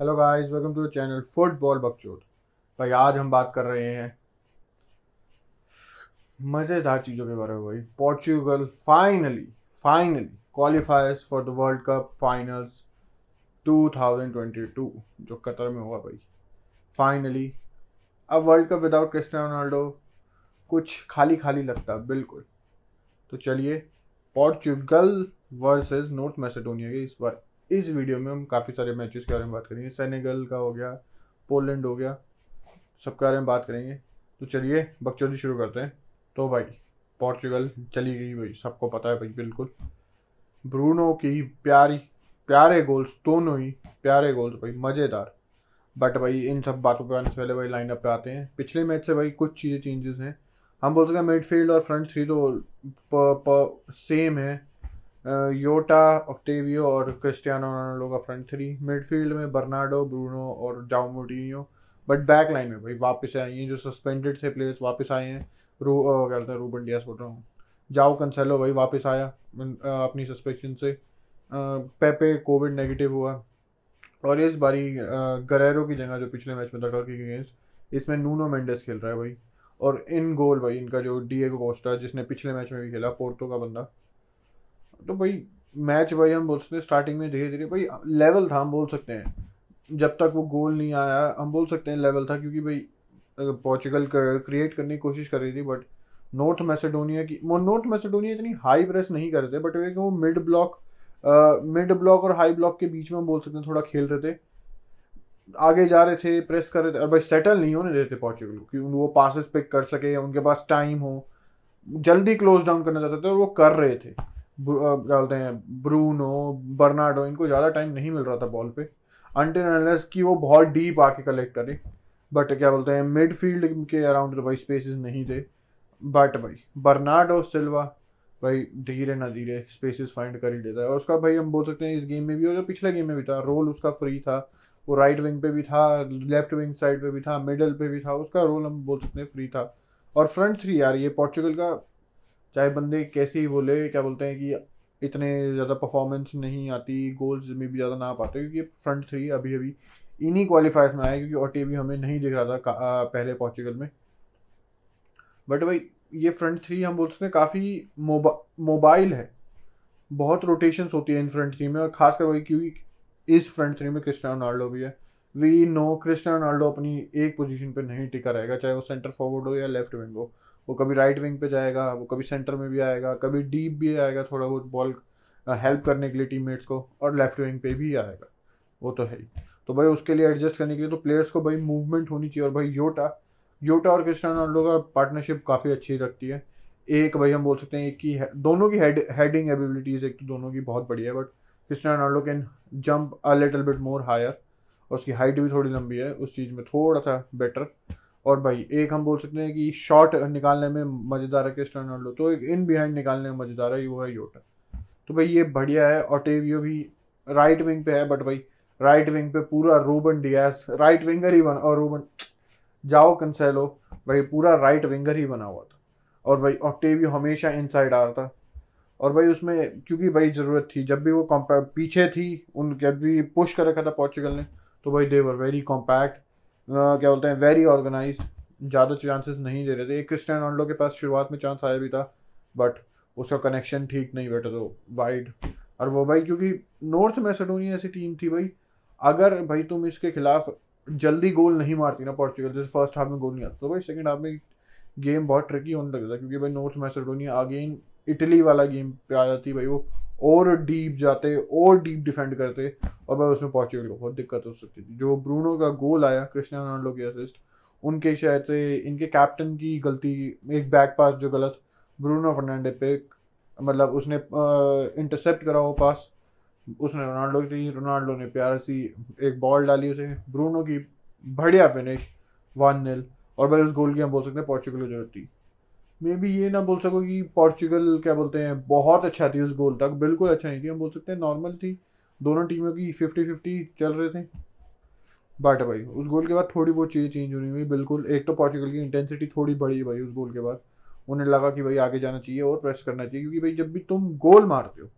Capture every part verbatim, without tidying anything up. Hello guys, welcome to channel football बकचोद। भाई आज हम बात कर रहे हैं मज़ेदार चीज़ों के बारे में। भाई Portugal finally finally qualifiers for the world cup finals two thousand twenty two जो कतर में हुआ। भाई फाइनली अब world cup without Cristiano Ronaldo कुछ खाली खाली लगता बिल्कुल। तो चलिए पोर्चुगल वर्सेस नॉर्थ मैसेडोनिया के इस बार इस वीडियो में हम काफ़ी सारे मैचेस के बारे में बात करेंगे। सेनेगल का हो गया, पोलैंड हो गया, सबके बारे में बात करेंगे। तो चलिए बकचोदी शुरू करते हैं। तो भाई पोर्चुगल चली गई, भाई सबको पता है भाई बिल्कुल। ब्रूनो की प्यारी प्यारे गोल्स, दोनों ही प्यारे गोल्स भाई, मज़ेदार। बट भाई इन सब बातों पर आने से पहले भाई लाइनअप पे आते हैं। पिछले मैच से भाई कुछ चीज़ें चेंजेस हैं, हम बोल सकते हैं। मिडफील्ड और फ्रंट थ्री तो सेम है। योटा, ओक्टेवियो और क्रिस्टियानो रोनाल्डो का फ्रंट थ्री। मिडफील्ड में बर्नार्डो, ब्रूनो और जाओ मोटिन्हो। बट बैक लाइन में भाई वापस आई हैं जो सस्पेंडेड थे प्लेयर्स, वापस आए हैं। रू क्या बोलते हैं रूबन डियास बोल रहा हूँ, जाओ कंसेलो भाई वापस आया अपनी सस्पेंशन से। पेपे कोविड नेगेटिव हुआ और इस बारी गरेरो की जगह जो पिछले मैच में था टर्की के अगेंस्ट, इसमें नूनो मेंडेस खेल रहा है भाई। और इन गोल भाई इनका जो डिएगो कोस्टा, जिसने पिछले मैच में भी खेला, पोर्टो का बंदा। तो भाई मैच भाई हम बोल सकते हैं स्टार्टिंग में धीरे धीरे भाई लेवल था, हम बोल सकते हैं। जब तक वो गोल नहीं आया हम बोल सकते हैं लेवल था, क्योंकि भाई पोर्चुगल क्रिएट करने की कोशिश कर रही थी। बट नॉर्थ मैसेडोनिया की वो नॉर्थ मैसेडोनिया इतनी हाई प्रेस नहीं करते, बट वे वो मिड ब्लॉक मिड ब्लॉक और हाई ब्लॉक के बीच में हम बोल सकते हैं थोड़ा खेल रहे थे, आगे जा रहे थे, प्रेस कर रहे थे और भाई सेटल नहीं होने देते पोर्चुगल को कि वो पासेस पिक कर सके, उनके पास टाइम हो, जल्दी क्लोज डाउन करना चाहते थे और वो कर रहे थे। क्या बोलते हैं ब्रूनो, बर्नार्डो, इनको ज़्यादा टाइम नहीं मिल रहा था बॉल पे अनटिल अनलेस कि वो बहुत डीप आके कलेक्ट करे। बट क्या बोलते हैं मिडफील्ड के अराउंड तो भाई स्पेसेस नहीं थे। बट भाई बर्नार्डो सिल्वा भाई धीरे ना धीरे स्पेसेस फाइंड कर ही देता है और उसका भाई हम बोल सकते हैं इस गेम में भी और जो पिछले गेम में भी था रोल उसका फ्री था। वो राइट विंग पे भी था, लेफ्ट विंग साइड पे भी था, मिडल पे भी था, उसका रोल हम बोल सकते हैं फ्री था। और फ्रंट थ्री यार ये पोर्चुगल का, चाहे बंदे कैसे ही बोले, क्या बोलते हैं कि इतने ज़्यादा परफॉर्मेंस नहीं आती, गोल्स में भी ज़्यादा ना आ पाते, क्योंकि फ्रंट थ्री अभी अभी इन्हीं क्वालिफायर्स में आए, क्योंकि ओटेवियो हमें नहीं दिख रहा था पहले पोर्चुगल में। बट भाई ये फ्रंट थ्री हम बोल सकते हैं काफ़ी मोबा मोबाइल है, बहुत रोटेशंस होती है इन फ्रंट थ्री में। और ख़ासकर भाई क्योंकि इस फ्रंट थ्री में क्रिस्टियानो रोनाल्डो भी है, वी नो क्रिस्टियानो रोनाल्डो अपनी एक पोजीशन पे नहीं टिका रहेगा, चाहे वो सेंटर फॉरवर्ड हो या लेफ्ट विंग हो। वो कभी राइट विंग पे जाएगा, वो कभी सेंटर में भी आएगा, कभी डीप भी आएगा थोड़ा बहुत बॉल हेल्प करने के लिए टीममेट्स को, और लेफ्ट विंग पे भी आएगा, वो तो है ही। तो भाई उसके लिए एडजस्ट करने के लिए तो प्लेयर्स को भाई मूवमेंट होनी चाहिए। और भाई योटा योटा और क्रिस्टियानो रोनाल्डो का पार्टनरशिप काफ़ी अच्छी लगती है। एक भाई हम बोल सकते हैं एक की दोनों की हेड हेडिंग एबिलिटीज़ एक तो दोनों की बहुत बढ़िया है। But Cristiano Ronaldo can jump a little bit more higher, उसकी हाइट भी थोड़ी लंबी है, उस चीज़ में थोड़ा सा बेटर। और भाई एक हम बोल सकते हैं कि शॉट निकालने में मज़ेदार है क्रिस्टियानो रोनाल्डो, तो एक इन बिहाइंड निकालने में मज़ेदार है वो है योटा। तो भाई ये बढ़िया है। ओटेवियो भी राइट विंग पे है, बट भाई राइट विंग पे पूरा रूबन डियास राइट विंगर ही बना, और रूबन जाओ कंसेलो भाई पूरा राइट विंगर ही बना हुआ था। और भाई ओटेवियो हमेशा इनसाइड आ रहा था और भाई उसमें क्योंकि भाई ज़रूरत थी, जब भी वो कॉम्पै पीछे थी उन जब भी पुश कर रखा था पोर्चुगल ने, तो भाई they were very compact, Uh, क्या बोलते हैं वेरी ऑर्गेनाइज्ड, ज़्यादा चांसेस नहीं दे रहे थे। एक क्रिस्टियानो रोनाल्डो के पास शुरुआत में चांस आया भी था, बट उसका कनेक्शन ठीक नहीं बैठा तो वाइड। और वो भाई क्योंकि नॉर्थ मैसेडोनिया ऐसी टीम थी भाई, अगर भाई तुम इसके खिलाफ जल्दी गोल नहीं मारती ना पोर्चुगल, जैसे फर्स्ट हाफ में गोल नहीं आता तो भाई सेकेंड हाफ में गेम बहुत ट्रिकी होने लगता, क्योंकि भाई नॉर्थ मैसेडोनिया अगेन इटली वाला गेम पे आ जाती भाई, वो और डीप जाते और डीप डिफेंड करते और भाई उसमें पोर्चुगल को बहुत दिक्कत हो सकती थी। जो ब्रूनो का गोल आया क्रिस्टियानो रोनाल्डो की असिस्ट, उनके शायद से इनके कैप्टन की गलती, एक बैक पास जो गलत ब्रूनो फर्नांडे पे, मतलब उसने इंटरसेप्ट करा वो पास, उसने रोनाल्डो की रोनाल्डो ने प्यार सी एक बॉल डाली उसे, ब्रूनो की बढ़िया फिनिश वन नील। और भाई उस गोल की हम बोल सकते हैं पोर्चुगल को जरूरत थी। मे बी ये ना बोल सको कि पोर्चुगल क्या बोलते हैं बहुत अच्छा थी उस गोल तक, बिल्कुल अच्छा नहीं थी, हम बोल सकते हैं नॉर्मल थी, दोनों टीमों की फिफ्टी फिफ्टी चल रहे थे। बट भाई उस गोल के बाद थोड़ी बहुत चीज़ें चेंज होनी हुई बिल्कुल। एक तो पोर्चुगल की इंटेंसिटी थोड़ी बढ़ी भाई उस गोल के बाद, उन्हें लगा कि भाई आगे जाना चाहिए और प्रेस करना चाहिए, क्योंकि भाई जब भी तुम गोल मारते हो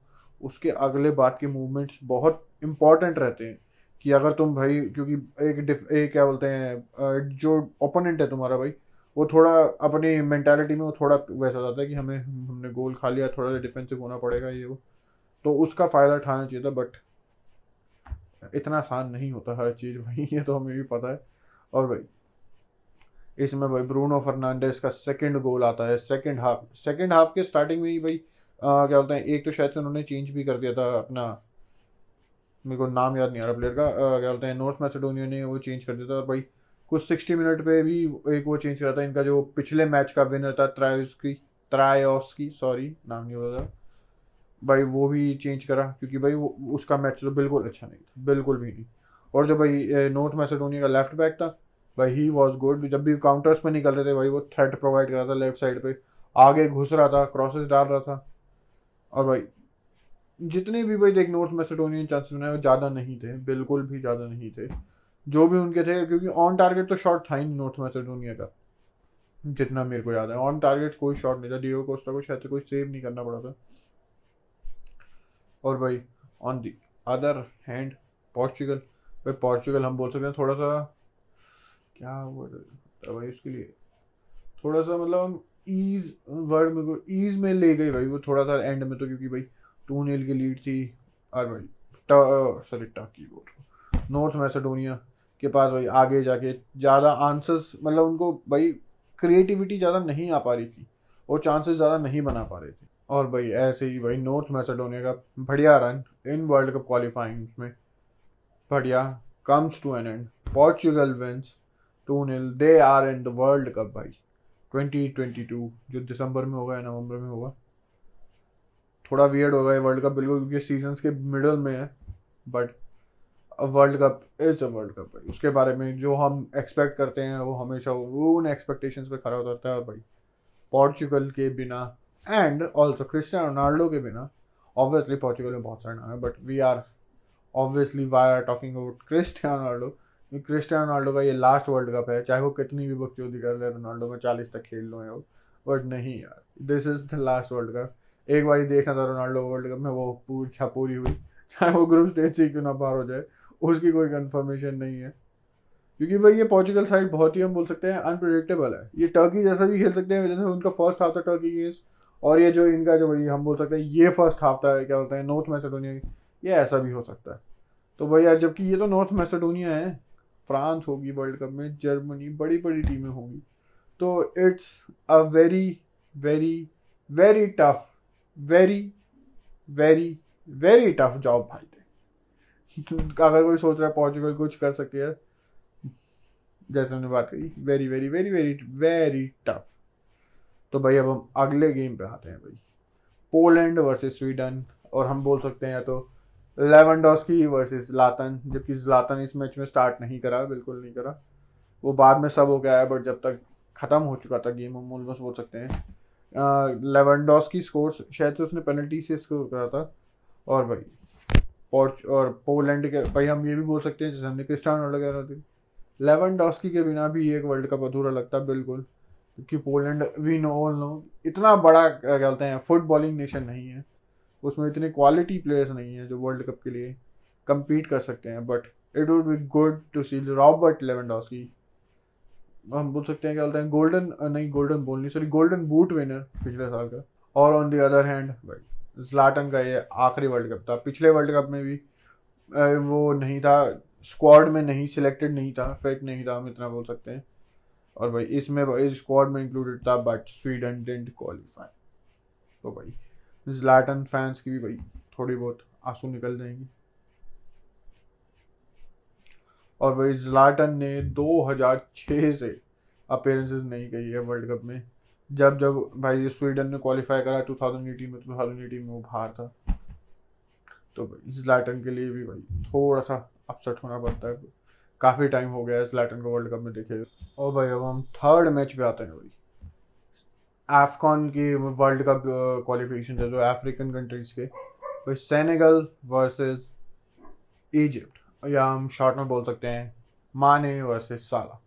उसके अगले बाद के मूवमेंट्स बहुत इंपॉर्टेंट रहते हैं कि अगर तुम भाई क्योंकि एक एक क्या बोलते हैं जो ओपोनेंट है तुम्हारा भाई वो थोड़ा अपनी मेंटालिटी में वो थोड़ा वैसा जाता है कि हमें हमने गोल खा लिया, थोड़ा सा डिफेंसिव होना पड़ेगा ये वो, तो उसका फ़ायदा उठाना चाहिए था। बट इतना आसान नहीं होता हर चीज़ भाई, ये तो हमें भी पता है। और भाई इसमें भाई ब्रूनो फर्नांडेस का सेकेंड गोल आता है सेकेंड हाफ सेकेंड हाफ के स्टार्टिंग में ही भाई आ, क्या बोलते हैं, एक तो शायद से उन्होंने चेंज भी कर दिया था अपना, मेरे को नाम याद नहीं आ रहा प्लेयर का, आ, क्या बोलते हैं नॉर्थ मैसेडोनिया ने वो चेंज कर दिया था भाई कुछ सिक्सटी मिनट पे भी एक वो चेंज करा था इनका जो पिछले मैच का विनर था त्रायोस्की त्रायोस्की सॉरी नाम नहीं होता था भाई, वो भी चेंज करा क्योंकि भाई वो उसका मैच तो बिल्कुल अच्छा नहीं था, बिल्कुल भी नहीं। और जो भाई नॉर्थ मैसेडोनिया का लेफ्ट बैक था भाई ही वॉज गुड, जब भी काउंटर्स पे निकल रहे थे भाई वो थ्रेट प्रोवाइड कर रहा था, लेफ्ट साइड पे आगे घुस रहा था, क्रॉसेस डाल रहा था। और भाई जितने भी भाई देख नॉर्थ मैसेडोनियन चांसेस बनाए वो ज़्यादा नहीं थे, बिल्कुल भी ज़्यादा नहीं थे जो भी उनके थे, क्योंकि ऑन टारगेट तो शॉट था ही नहीं नॉर्थ मैसेडोनिया का, जितना मेरे को याद है ऑन टारगेट कोई शॉट नहीं था। डिएगो कोस्टा को शायद से कोई सेव नहीं करना पड़ा था। और भाई on the other hand Portugal, भाई पोर्चुगल हम बोल सकते हैं थोड़ा सा क्या वर्ड है भाई उसके लिए, थोड़ा सा मतलब हम ईज वर्ड में को ईज में ले गई भाई वो थोड़ा सा एंड में तो, क्योंकि भाई टू नील की लीड थी। और भाई सॉरी टाकी बोल नॉर्थ मैसेडोनिया के पास भाई आगे जाके ज़्यादा आंसर्स मतलब उनको भाई क्रिएटिविटी ज़्यादा नहीं आ पा रही थी, वो चांसेस ज़्यादा नहीं बना पा रहे थे। और भाई ऐसे ही भाई नॉर्थ मैसेडोनिया का बढ़िया run in world cup qualifying में बढ़िया comes to an end, Portugal wins two zero, they are in the world cup भाई ट्वेंटी ट्वेंटी टू जो दिसंबर में होगा या नवंबर में होगा। थोड़ा वियर्ड होगा ये वर्ल्ड कप बिल्कुल, क्योंकि सीजन्स के मिडल में है, but world cup is a world cup भाई, उसके बारे में जो हम एक्सपेक्ट करते हैं वो हमेशा वो उन एक्सपेक्टेशंस पे खरा उतरता है। और भाई पोर्चुगल के बिना एंड ऑल्सो क्रिस्टियानो रोनाल्डो के बिना ऑब्वियसली पोर्चुगल में बहुत सारे नाम है, but we are obviously why are talking about Cristiano Ronaldo. Cristiano Ronaldo का ये लास्ट वर्ल्ड कप है, चाहे वो कितनी भी बकचोदी कर ले रोनाल्डो में चालीस तक खेल लो है वो, बट नहीं यार this is the last world cup. एक बार ही देखना था रोनाल्डो वर्ल्ड कप में, वो पूरी इच्छा पूरी हुई, चाहे वो ग्रुप स्टेज से क्यों ना पार हो जाए उसकी कोई कंफर्मेशन नहीं है। क्योंकि भाई ये पोर्चुगल साइड बहुत ही हम बोल सकते हैं अनप्रेडिक्टेबल है, ये टर्की जैसा भी खेल सकते हैं जैसे उनका फर्स्ट हाफ था टर्की गेंस, और ये जो इनका जो भाई हम बोल सकते हैं ये फर्स्ट हाफ था क्या बोलते हैं नॉर्थ मैसेडोनिया की, ये ऐसा भी हो सकता है। तो भाई यार जबकि ये तो नॉर्थ मैसेडोनिया है, फ्रांस होगी वर्ल्ड कप में, जर्मनी, बड़ी बड़ी टीमें होंगी, तो it's a very very very tough very very very tough job भाई। अगर कोई सोच रहा है पोर्चुगल कुछ कर सकती है जैसे हमने बात करी, very very very very very tough. तो भाई अब हम अगले गेम पे आते हैं भाई, पोलैंड वर्सेस स्वीडन, और हम बोल सकते हैं या तो लेवेंडोस्की वर्सेस ज़्लातन, जबकि ज़्लातन इस मैच में स्टार्ट नहीं करा, बिल्कुल नहीं करा, वो बाद में सब हो गया है, बट जब तक ख़त्म हो चुका था गेम हम ऑलमोस्ट बोल सकते हैं लेवेंडोस्की स्कोर्स शायद से उसने पेनल्टी से स्कोर करा था। और भाई पोर्च और पोलैंड के भाई हम ये भी बोल सकते हैं जैसे हमने क्रिस्टियानो रोनाल्डो कह रहा था, लेवेंडोस्की के बिना भी एक वर्ल्ड कप अधूरा लगता बिल्कुल, क्योंकि Poland we know all know इतना बड़ा क्या बोलते हैं फुटबॉलिंग नेशन नहीं है, उसमें इतने क्वालिटी प्लेयर्स नहीं है जो वर्ल्ड कप के लिए कम्पीट कर सकते हैं। But it would be good to see Robert Lewandowski, हम बोल सकते हैं क्या बोलते हैं गोल्डन नहीं गोल्डन बॉल नहीं सॉरी गोल्डन बूट विनर पिछले साल का। और ऑन दी अदर हैंड भाई ज़्लाटन का ये आखिरी वर्ल्ड कप था, पिछले वर्ल्ड कप में भी वो नहीं था स्क्वाड में, नहीं सिलेक्टेड नहीं था, फिट नहीं था हम इतना बोल सकते हैं। और भाई इसमें इस स्क्वाड में इंक्लूडेड था बट स्वीडन डिडंट क्वालिफाई, तो भाई ज़्लाटन फैंस की भी भाई थोड़ी बहुत आंसू निकल जाएंगी। और भाई ज़्लाटन ने दो हज़ार छह से अपीयरेंसेस नहीं की है वर्ल्ड कप में, जब जब भाई स्वीडन ने क्वालिफाई करा ट्वेंटी एटीन में, ट्वेंटी एटीन में वो बाहर था, तो भाई ज़्लाटन के लिए भी भाई थोड़ा सा अपसेट होना पड़ता है, काफ़ी टाइम हो गया है ज़्लाटन को वर्ल्ड कप में देखे। और भाई अब हम थर्ड मैच पे आते हैं भाई, एफकॉन की वर्ल्ड कप क्वालिफिकेशन है जो अफ्रीकन कंट्रीज़ के, भाई सेनेगल वर्सेस इजिप्ट, या हम शॉर्ट में बोल सकते हैं माने वर्सेस साला।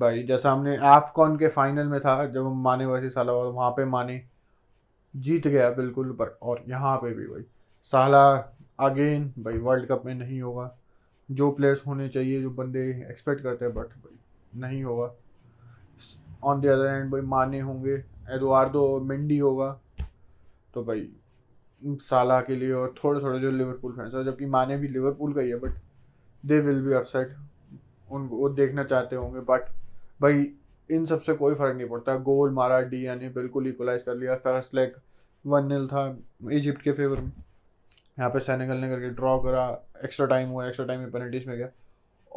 भाई जैसा हमने एफकॉन के फाइनल में था जब हम माने वर्सेस साला हुआ, वहाँ पे माने जीत गया बिल्कुल, पर और यहाँ पे भी भाई साला अगेन भाई वर्ल्ड कप में नहीं होगा, जो प्लेयर्स होने चाहिए, जो बंदे एक्सपेक्ट करते हैं, बट नहीं होगा। ऑन द अदर हैंड भाई माने होंगे, एडुआर्डो मेंडी होगा, तो भाई साला के लिए और थोड़े थोड़े जो लिवरपूल फैंस हैं, जबकि माने भी लिवरपूल का ही है, but they will be upset, उनको वो देखना चाहते होंगे। बट भाई इन सब से कोई फ़र्क नहीं पड़ता। गोल मारा डी यानी बिल्कुल इक्वलाइज कर लिया। फर्स्ट लेग वन नील था इजिप्ट के फेवर में, यहाँ पे सेनेगल ने करके ड्रॉ करा, एक्स्ट्रा टाइम हुआ, एक्स्ट्रा टाइम में पेनल्टीज में गया।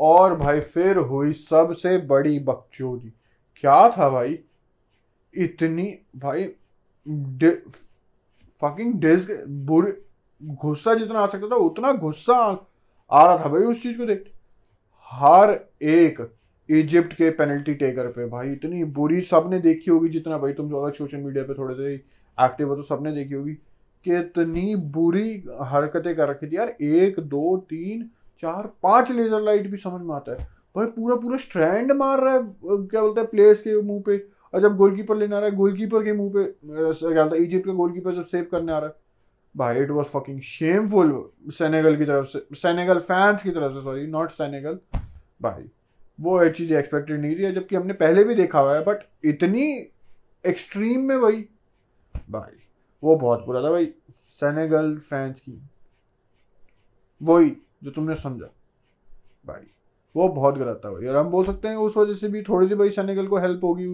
और भाई फिर हुई सबसे बड़ी बकचोदी। क्या था भाई, इतनी भाई फकिंग डिस्क बुरे गुस्सा जितना आ सकता था उतना गुस्सा आ रहा था भाई उस चीज़ को देख। हर एक इजिप्ट के पेनल्टी टेकर पे भाई इतनी बुरी सबने देखी होगी, जितना भाई तुम अगर सोशल मीडिया पे थोड़े से एक्टिव हो तो सबने देखी होगी कि इतनी बुरी हरकतें कर रखी थी यार। एक दो तीन चार पांच लेजर लाइट भी समझ में आता है भाई, पूरा पूरा स्ट्रैंड मार रहा है, क्या बोलते हैं, प्लेयर्स के मुंह पे। और जब गोलकीपर लेने आ रहा है, गोलकीपर के मुंह पे, क्या बोलता है, इजिप्ट का गोलकीपर जब सेव करने आ रहा है भाई। It was fucking shameful Senegal की तरफ से, सेनेगल फैंस की तरफ से, सॉरी नॉट सेनेगल। भाई वो ये चीज़ एक्सपेक्टेड नहीं थी, जबकि हमने पहले भी देखा हुआ है, बट इतनी एक्सट्रीम में भाई भाई वो बहुत बुरा था भाई सेनेगल फैंस की। वही जो तुमने समझा भाई वो बहुत गलत था भाई, और हम बोल सकते हैं उस वजह से भी थोड़ी सी भाई सेनेगल को हेल्प होगी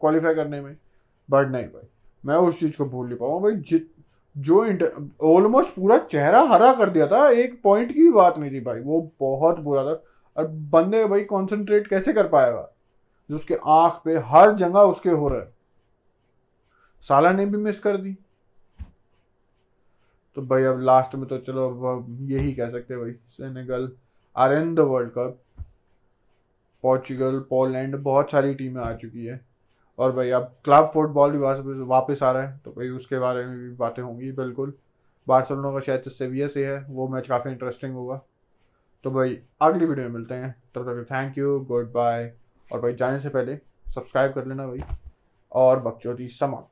क्वालिफाई करने में, बट नहीं भाई मैं उस चीज़ को भूल नहीं पाऊँ भाई। जित जो इंटर ऑलमोस्ट पूरा चेहरा हरा कर दिया था, एक पॉइंट की बात नहीं थी भाई, वो बहुत बुरा था। और बंदे भाई कॉन्सेंट्रेट कैसे कर पाएगा जो उसके आंख पे हर जगह उसके हो रहा है। साला ने भी मिस कर दी, तो भाई अब लास्ट में तो चलो यही कह सकते हैं भाई, Senegal are in the world cup. Portugal, Poland, बहुत सारी टीमें आ चुकी है, और भाई अब क्लब फुटबॉल भी वापस आ रहा है, तो भाई उसके बारे में भी बातें होंगी बिल्कुल। बार्सिलोना का शायद सेविया से है, वो मैच काफ़ी इंटरेस्टिंग होगा। तो भाई अगली वीडियो में मिलते हैं, तब तक थैंक यू, गुड बाय। और भाई जाने से पहले सब्सक्राइब कर लेना भाई। और बकचोदी समाप्त।